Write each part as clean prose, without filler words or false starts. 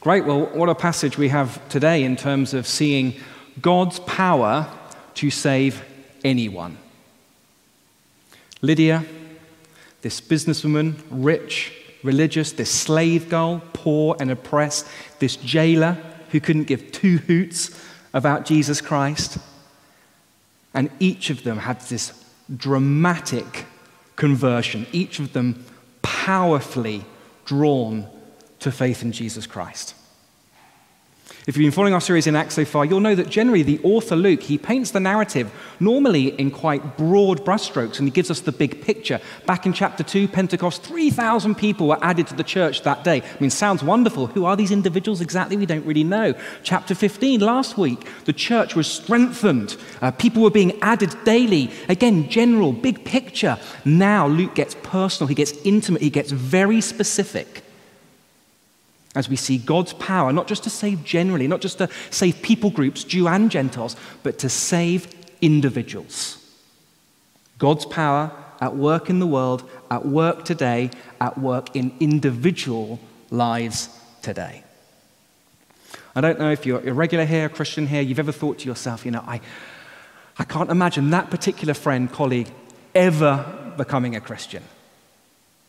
Great, well, what a passage we have today in terms of seeing God's power to save anyone. Lydia, this businesswoman, rich, religious, this slave girl, poor and oppressed, this jailer who couldn't give two hoots about Jesus Christ. And each of them had this dramatic conversion, each of them powerfully drawn to faith in Jesus Christ. If you've been following our series in Acts so far, you'll know that generally the author Luke, he paints the narrative normally in quite broad brushstrokes, and he gives us the big picture. Back in chapter 2, Pentecost, 3,000 people were added to the church that day. I mean, sounds wonderful. Who are these individuals exactly? We don't really know. Chapter 15, last week, the church was strengthened. People were being added daily. Again, general, big picture. Now Luke gets personal, he gets intimate, he gets very specific. As we see God's power, not just to save generally, not just to save people groups, Jew and Gentiles, but to save individuals. God's power at work in the world, at work today, at work in individual lives today. I don't know if you're a regular here, a Christian here, you've ever thought to yourself, you know, I can't imagine that particular friend, colleague, ever becoming a Christian.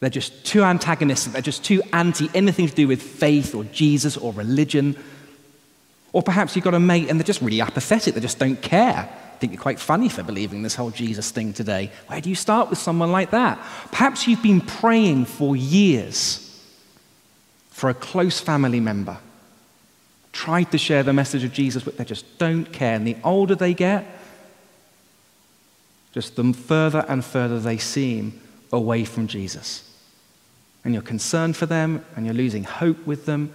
They're just too antagonistic. They're just too anti anything to do with faith or Jesus or religion. Or perhaps you've got a mate and they're just really apathetic. They just don't care. I think you're quite funny for believing this whole Jesus thing today. Where do you start with someone like that? Perhaps you've been praying for years for a close family member, tried to share the message of Jesus, but they just don't care. And the older they get, just the further and further they seem away from Jesus. And you're concerned for them, and you're losing hope with them.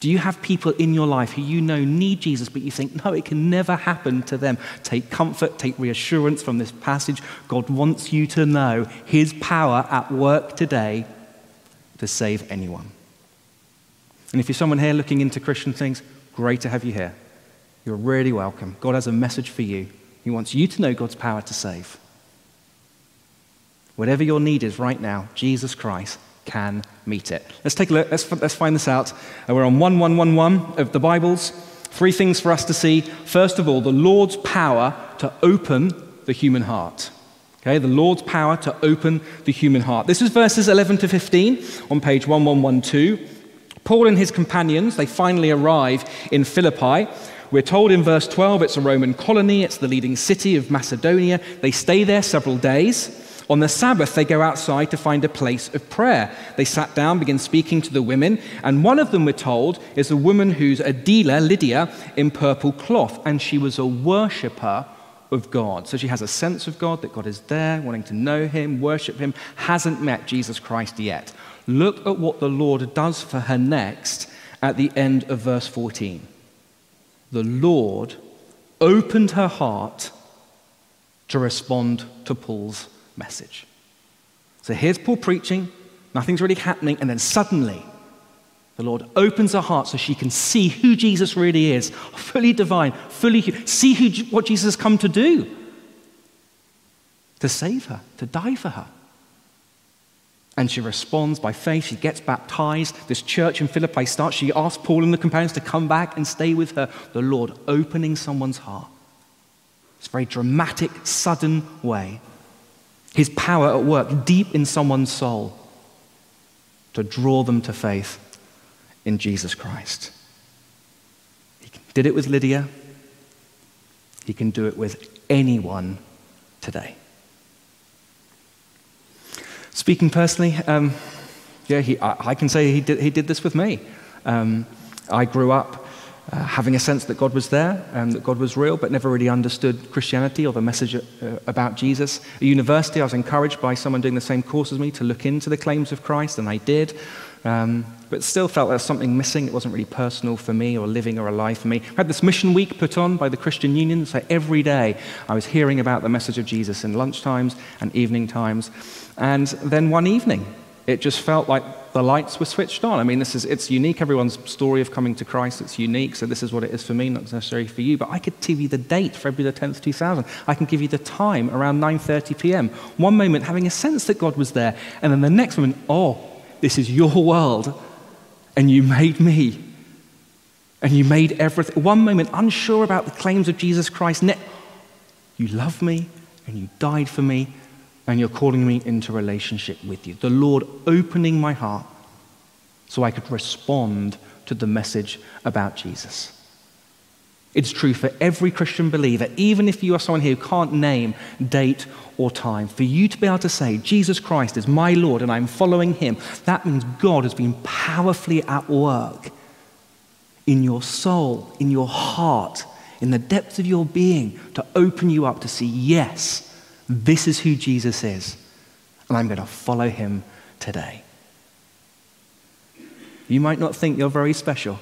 Do you have people in your life who you know need Jesus, but you think, no, it can never happen to them? Take comfort, take reassurance from this passage. God wants you to know his power at work today to save anyone. And if you're someone here looking into Christian things, great to have you here. You're really welcome. God has a message for you. He wants you to know God's power to save. Whatever your need is right now, Jesus Christ can meet it. Let's take a look. Let's find this out. We're on 1111 of the Bibles. Three things for us to see. First of all, the Lord's power to open the human heart. Okay, the Lord's power to open the human heart. This is verses 11 to 15 on page 1112. Paul and his companions, they finally arrive in Philippi. We're told in verse 12, it's a Roman colony. It's the leading city of Macedonia. They stay there several days. On the Sabbath, they go outside to find a place of prayer. They sat down, began speaking to the women, and one of them, we're told, is a woman who's a dealer, Lydia, in purple cloth, and she was a worshipper of God. So she has a sense of God, that God is there, wanting to know him, worship him, hasn't met Jesus Christ yet. Look at what the Lord does for her next at the end of verse 14. The Lord opened her heart to respond to Paul's message. So here's Paul preaching, nothing's really happening, and then suddenly the Lord opens her heart so she can see who Jesus really is, fully divine, fully human, see what Jesus has come to do, to save her, to die for her. And she responds by faith, she gets baptized, this church in Philippi starts, she asks Paul and the companions to come back and stay with her, the Lord opening someone's heart. It's a very dramatic, sudden way. His power at work deep in someone's soul to draw them to faith in Jesus Christ. He did it with Lydia. He can do it with anyone today. Speaking personally, I can say he did this with me. I grew up having a sense that God was there and that God was real, but never really understood Christianity or the message about Jesus. At university, I was encouraged by someone doing the same course as me to look into the claims of Christ, and I did, but still felt there was something missing. It wasn't really personal for me or living or alive for me. I had this mission week put on by the Christian Union, so every day I was hearing about the message of Jesus in lunchtimes and evening times. And then one evening, it just felt like the lights were switched on. I mean, it's unique. Everyone's story of coming to Christ, it's unique. So this is what it is for me, not necessarily for you. But I could give you the date, February the 10th, 2000. I can give you the time, around 9:30 p.m. One moment, having a sense that God was there. And then the next moment, oh, this is your world. and you made me, and you made everything. One moment, unsure about the claims of Jesus Christ. You love me, and you died for me, and you're calling me into relationship with you. The Lord opening my heart so I could respond to the message about Jesus. It's true for every Christian believer, even if you are someone here who can't name date or time. For you to be able to say, Jesus Christ is my Lord and I'm following him, that means God has been powerfully at work in your soul, in your heart, in the depths of your being, to open you up to see, yes, this is who Jesus is, and I'm going to follow him today. You might not think you're very special,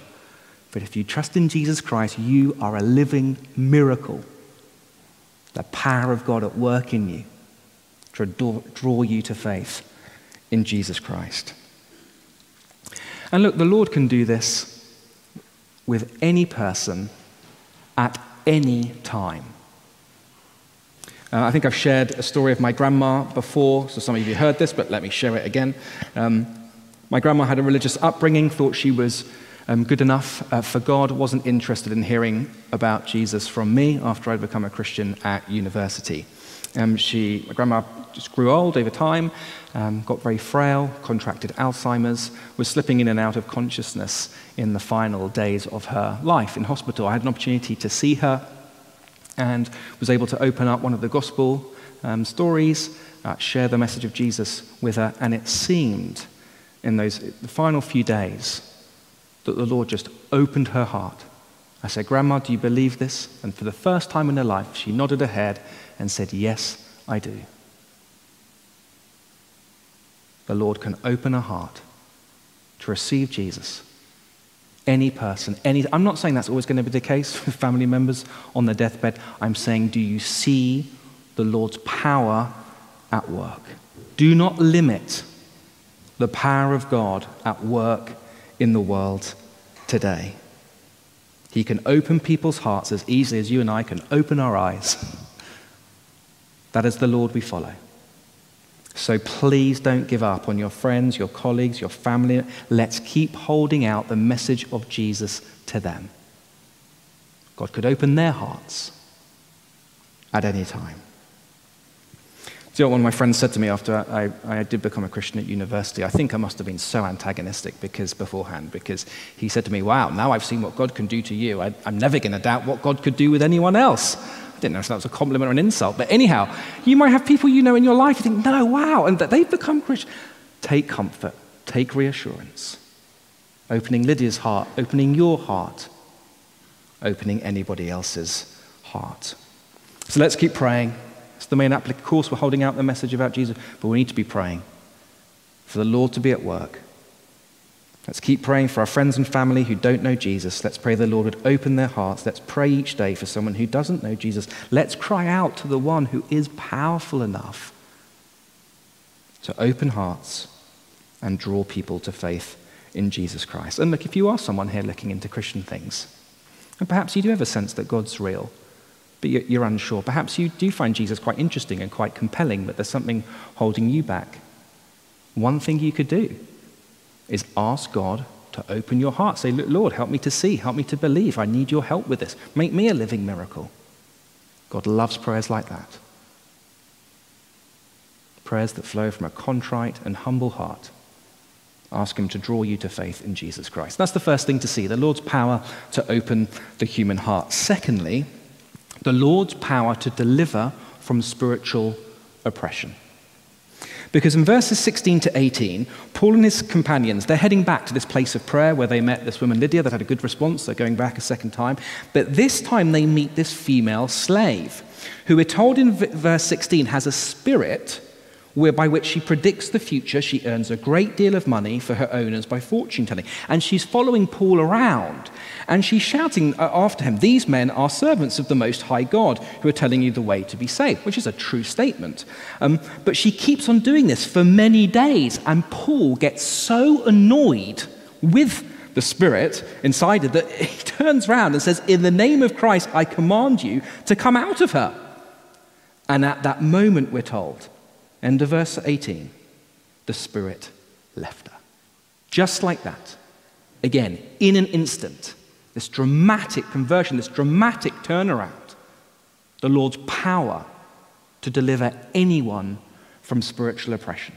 but if you trust in Jesus Christ, you are a living miracle. The power of God at work in you to draw you to faith in Jesus Christ. And look, the Lord can do this with any person at any time. I think I've shared a story of my grandma before, so some of you heard this, but let me share it again. My grandma had a religious upbringing, thought she was good enough for God, wasn't interested in hearing about Jesus from me after I'd become a Christian at university. My grandma just grew old over time, got very frail, contracted Alzheimer's, was slipping in and out of consciousness in the final days of her life in hospital. I had an opportunity to see her and was able to open up one of the gospel stories, share the message of Jesus with her, and it seemed in the final few days that the Lord just opened her heart. I said, Grandma, do you believe this? And for the first time in her life, she nodded her head and said, yes, I do. The Lord can open a heart to receive Jesus. Any person, I'm not saying that's always going to be the case for family members on their deathbed. I'm saying, do you see the Lord's power at work? Do not limit the power of God at work in the world today. He can open people's hearts as easily as you and I can open our eyes. That is the Lord we follow. So please don't give up on your friends, your colleagues, your family. Let's keep holding out the message of Jesus to them. God could open their hearts at any time. Do you know what one of my friends said to me after I did become a Christian at university? I think I must have been so antagonistic because he said to me, wow, now I've seen what God can do to you. I'm never going to doubt what God could do with anyone else. I didn't know if that was a compliment or an insult. But anyhow, you might have people you know in your life, you think, no, wow, and that they've become Christian. Take comfort. Take reassurance. Opening Lydia's heart, opening your heart, opening anybody else's heart. So let's keep praying. It's the main application. Of course, we're holding out the message about Jesus, but we need to be praying for the Lord to be at work. Let's keep praying for our friends and family who don't know Jesus. Let's pray the Lord would open their hearts. Let's pray each day for someone who doesn't know Jesus. Let's cry out to the one who is powerful enough to open hearts and draw people to faith in Jesus Christ. And look, if you are someone here looking into Christian things, and perhaps you do have a sense that God's real, but you're unsure. Perhaps you do find Jesus quite interesting and quite compelling, but there's something holding you back. One thing you could do is ask God to open your heart. Say, Lord, help me to see, help me to believe. I need your help with this. Make me a living miracle. God loves prayers like that. Prayers that flow from a contrite and humble heart. Ask him to draw you to faith in Jesus Christ. That's the first thing to see, the Lord's power to open the human heart. Secondly, the Lord's power to deliver from spiritual oppression. Because in verses 16 to 18, Paul and his companions, they're heading back to this place of prayer where they met this woman Lydia that had a good response. They're going back a second time. But this time they meet this female slave who we're told in verse 16 has a spirit by which she predicts the future. She earns a great deal of money for her owners by fortune-telling. And she's following Paul around, and she's shouting after him, these men are servants of the Most High God who are telling you the way to be saved, which is a true statement. But she keeps on doing this for many days, and Paul gets so annoyed with the spirit inside her that he turns around and says, in the name of Christ, I command you to come out of her. And at that moment, we're told, end of verse 18, the spirit left her. Just like that. Again, in an instant, this dramatic conversion, this dramatic turnaround, the Lord's power to deliver anyone from spiritual oppression.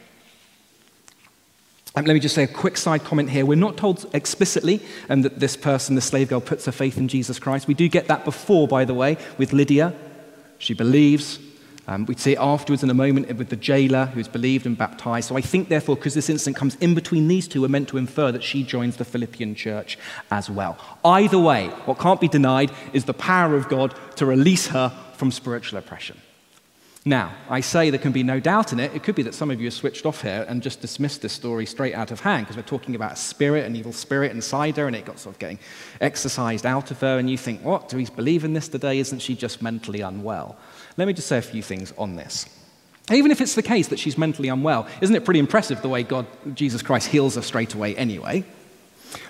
Let me just say a quick side comment here. We're not told explicitly that this person, the slave girl, puts her faith in Jesus Christ. We do get that before, by the way, with Lydia. She believes. We see it afterwards in a moment with the jailer who's believed and baptized. So I think, therefore, because this incident comes in between these two, we're meant to infer that she joins the Philippian church as well. Either way, what can't be denied is the power of God to release her from spiritual oppression. Now, I say there can be no doubt in it. It could be that some of you have switched off here and just dismissed this story straight out of hand because we're talking about a spirit, an evil spirit inside her, and it got sort of getting exorcised out of her, and you think, what, do we believe in this today? Isn't she just mentally unwell? Let me just say a few things on this. Even if it's the case that she's mentally unwell, isn't it pretty impressive the way God, Jesus Christ, heals her straight away anyway?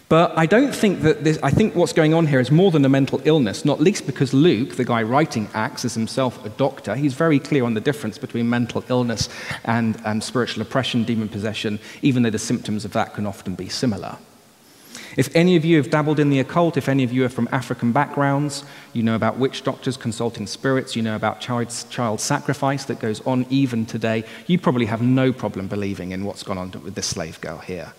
But I don't think that this, I think what's going on here is more than a mental illness, not least because Luke, the guy writing Acts, is himself a doctor. He's very clear on the difference between mental illness and spiritual oppression, demon possession, even though the symptoms of that can often be similar. If any of you have dabbled in the occult, if any of you are from African backgrounds, you know about witch doctors consulting spirits, you know about child sacrifice that goes on even today, you probably have no problem believing in what's gone on with this slave girl here.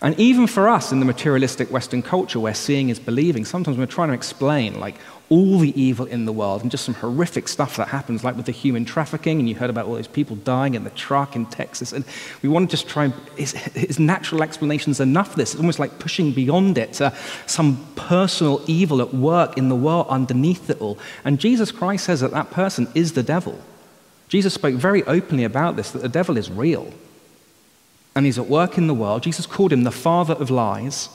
And even for us in the materialistic Western culture where seeing is believing, sometimes we're trying to explain like all the evil in the world and just some horrific stuff that happens, like with the human trafficking, and you heard about all those people dying in the truck in Texas, and we want to just try and, is natural explanations enough for this? It's almost like pushing beyond it to some personal evil at work in the world underneath it all. And Jesus Christ says that that person is the devil. Jesus spoke very openly about this, that the devil is real. And he's at work in the world. Jesus called him the father of lies.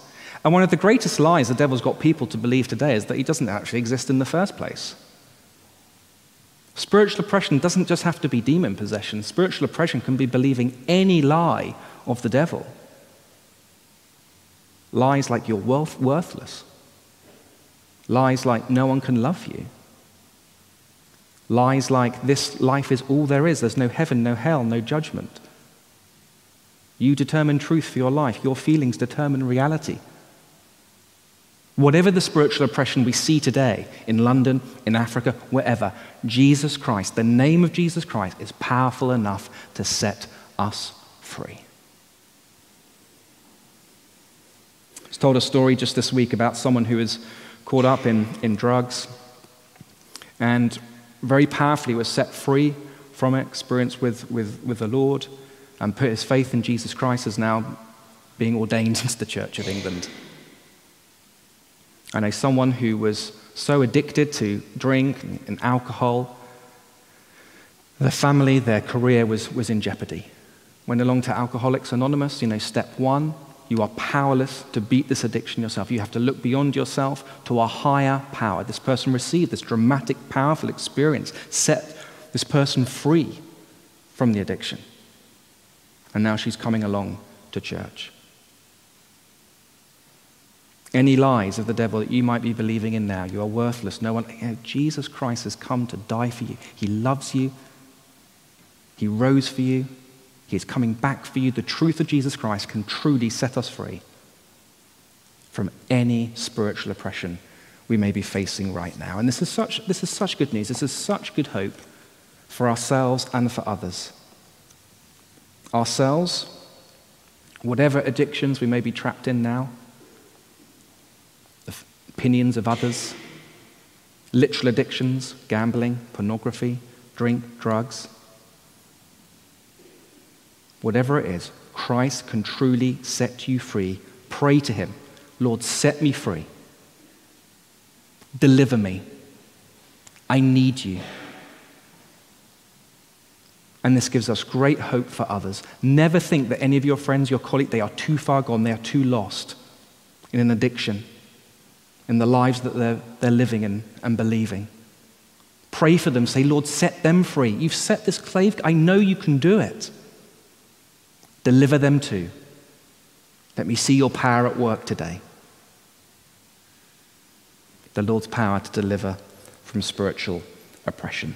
And one of the greatest lies the devil's got people to believe today is that he doesn't actually exist in the first place. Spiritual oppression doesn't just have to be demon possession. Spiritual oppression can be believing any lie of the devil. Lies like you're worthless. Lies like no one can love you. Lies like this life is all there is. There's no heaven, no hell, no judgment. You determine truth for your life. Your feelings determine reality. Whatever the spiritual oppression we see today, in London, in Africa, wherever, Jesus Christ, the name of Jesus Christ, is powerful enough to set us free. I was told a story just this week about someone who was caught up in drugs and very powerfully was set free from experience with the Lord, and put his faith in Jesus Christ as now being ordained into the Church of England. I know someone who was so addicted to drink and alcohol, their family, their career was in jeopardy. Went along to Alcoholics Anonymous, step one, you are powerless to beat this addiction yourself. You have to look beyond yourself to a higher power. This person received this dramatic, powerful experience, set this person free from the addiction. And now she's coming along to church. Any lies of the devil that you might be believing in now, you are worthless. No one, Jesus Christ has come to die for you. He loves you. He rose for you. He is coming back for you. The truth of Jesus Christ can truly set us free from any spiritual oppression we may be facing right now. And this is such good news. This is such good hope for ourselves and for others. Ourselves, whatever addictions we may be trapped in now, the opinions of others, literal addictions, gambling, pornography, drink, drugs. Whatever it is, Christ can truly set you free. Pray to him, Lord, set me free. Deliver me. I need you. And this gives us great hope for others. Never think that any of your friends, your colleagues, they are too far gone, they are too lost in an addiction, in the lives that they're living in and believing. Pray for them. Say, Lord, set them free. You've set this slave. I know you can do it. Deliver them too. Let me see your power at work today. The Lord's power to deliver from spiritual oppression.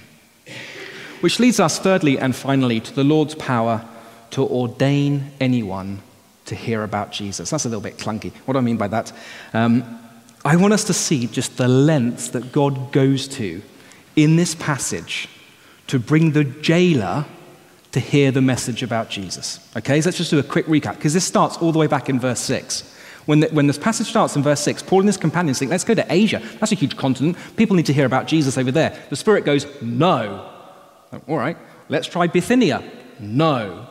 Which leads us, thirdly and finally, to the Lord's power to ordain anyone to hear about Jesus. That's a little bit clunky. What do I mean by that? I want us to see just the lengths that God goes to in this passage to bring the jailer to hear the message about Jesus. Okay, so let's just do a quick recap, because this starts all the way back in verse 6. When this passage starts in verse 6, Paul and his companions think, let's go to Asia. That's a huge continent. People need to hear about Jesus over there. The Spirit goes, no. All right, let's try Bithynia. No.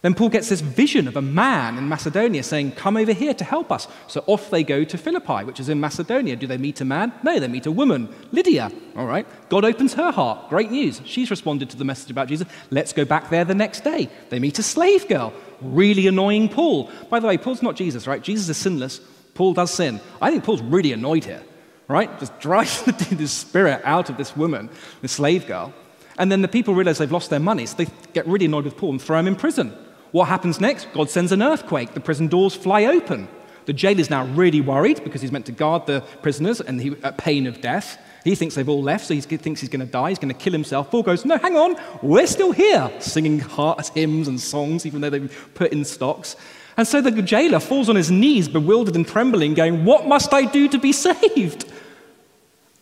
Then Paul gets this vision of a man in Macedonia saying, come over here to help us. So off they go to Philippi, which is in Macedonia. Do they meet a man? No, they meet a woman, Lydia. All right, God opens her heart. Great news. She's responded to the message about Jesus. Let's go back there the next day. They meet a slave girl. Really annoying Paul. By the way, Paul's not Jesus, right? Jesus is sinless. Paul does sin. I think Paul's really annoyed here, right? Just drives the spirit out of this woman, the slave girl. And then the people realize they've lost their money, so they get really annoyed with Paul and throw him in prison. What happens next? God sends an earthquake. The prison doors fly open. The jailer's now really worried because he's meant to guard the prisoners and he at pain of death. He thinks they've all left, so he thinks he's going to die. He's going to kill himself. Paul goes, no, hang on. We're still here, singing heart hymns and songs, even though they've been put in stocks. And so the jailer falls on his knees, bewildered and trembling, going, what must I do to be saved?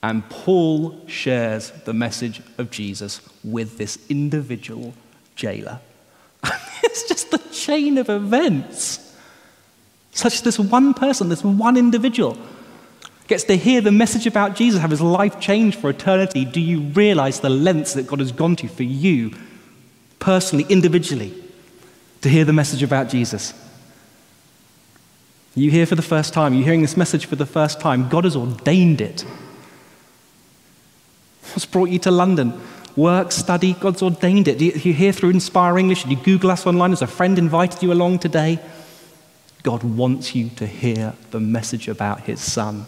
And Paul shares the message of Jesus with this individual jailer. It's just the chain of events. Such as this one person, this one individual, gets to hear the message about Jesus, have his life changed for eternity. Do you realize the lengths that God has gone to for you, personally, individually, to hear the message about Jesus? You hear for the first time, you're hearing this message for the first time. God has ordained it. What's brought you to London? Work, study, God's ordained it. You hear through Inspire English, you Google us online, as a friend invited you along today. God wants you to hear the message about his son.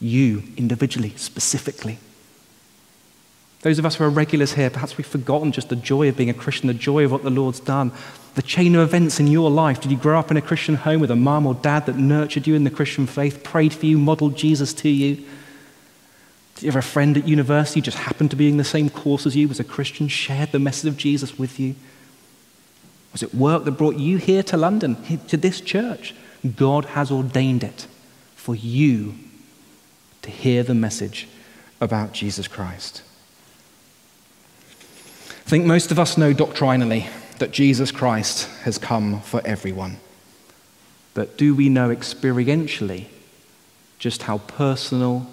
You, individually, specifically. Those of us who are regulars here, perhaps we've forgotten just the joy of being a Christian, the joy of what the Lord's done. The chain of events in your life. Did you grow up in a Christian home with a mum or dad that nurtured you in the Christian faith, prayed for you, modeled Jesus to you? Do you have a friend at university who just happened to be in the same course as you, was a Christian, shared the message of Jesus with you? Was it work that brought you here to London, here to this church? God has ordained it for you to hear the message about Jesus Christ. I think most of us know doctrinally that Jesus Christ has come for everyone. But do we know experientially just how personal,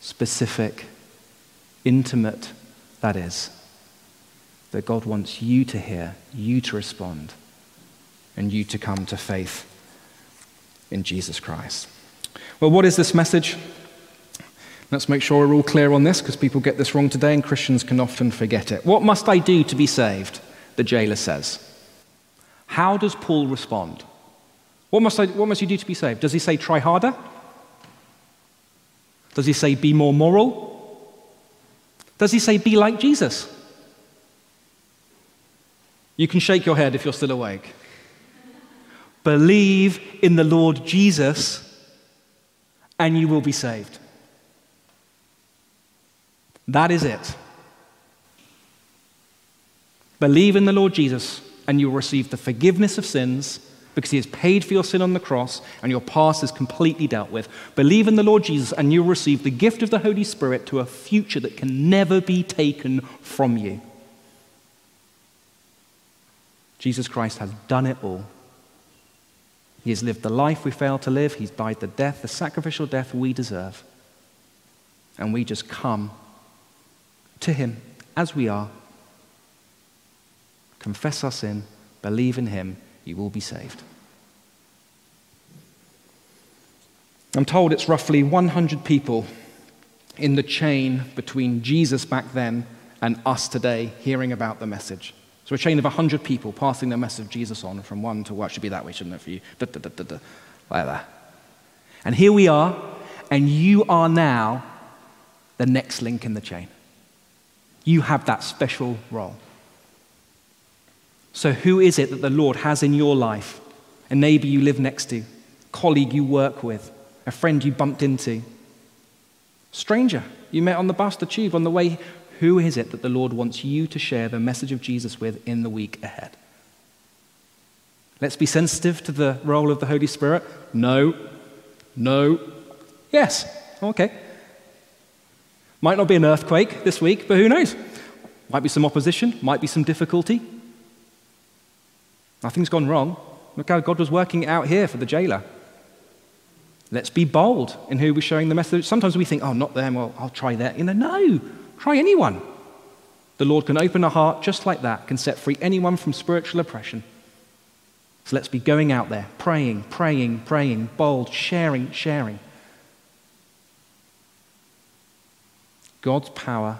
specific, intimate that is? That God wants you to hear, you to respond, and you to come to faith in Jesus Christ. Well, what is this message? Let's make sure we're all clear on this, because people get this wrong today and Christians can often forget it. What must I do to be saved? The jailer says. How does Paul respond? What must you do to be saved? Does he say try harder? Does he say, be more moral? Does he say, be like Jesus? You can shake your head if you're still awake. Believe in the Lord Jesus and you will be saved. That is it. Believe in the Lord Jesus and you will receive the forgiveness of sins, because he has paid for your sin on the cross and your past is completely dealt with. Believe in the Lord Jesus and you'll receive the gift of the Holy Spirit to a future that can never be taken from you. Jesus Christ has done it all. He has lived the life we fail to live. He's died the death, the sacrificial death we deserve. And we just come to him as we are, confess our sin, believe in him, you will be saved. I'm told it's roughly 100 people in the chain between Jesus back then and us today hearing about the message. So a chain of 100 people passing the message of Jesus on from one to one. It should be that way, shouldn't it, for you? Da, da, da, da, da. Like that. And here we are, and you are now the next link in the chain. You have that special role. So who is it that the Lord has in your life? A neighbor you live next to, a colleague you work with, a friend you bumped into, stranger you met on the bus, the tube, on the way. Who is it that the Lord wants you to share the message of Jesus with in the week ahead? Let's be sensitive to the role of the Holy Spirit. No. No. Yes. Okay. Might not be an earthquake this week, but who knows? Might be some opposition. Might be some difficulty. Nothing's gone wrong. Look how God was working it out here for the jailer. Let's be bold in who we're showing the message. Sometimes we think, oh, not them, well, I'll try that. You know, no, try anyone. The Lord can open a heart just like that, can set free anyone from spiritual oppression. So let's be going out there, praying, praying, praying, bold, sharing, sharing. God's power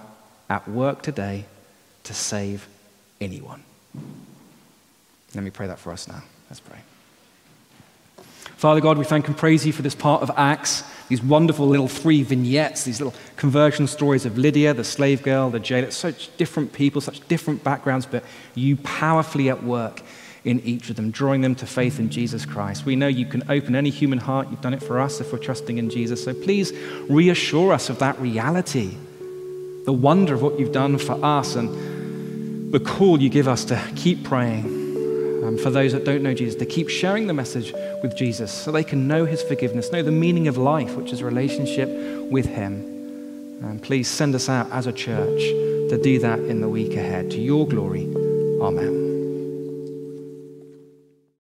at work today to save anyone. Let me pray that for us now. Let's pray. Father God, we thank and praise you for this part of Acts, these wonderful little three vignettes, these little conversion stories of Lydia, the slave girl, the jailer, such different people, such different backgrounds, but you powerfully at work in each of them, drawing them to faith in Jesus Christ. We know you can open any human heart. You've done it for us if we're trusting in Jesus. So please reassure us of that reality, the wonder of what you've done for us and the call you give us to keep praying. For those that don't know Jesus, to keep sharing the message with Jesus so they can know his forgiveness, know the meaning of life, which is relationship with him. And please send us out as a church to do that in the week ahead. To your glory, amen.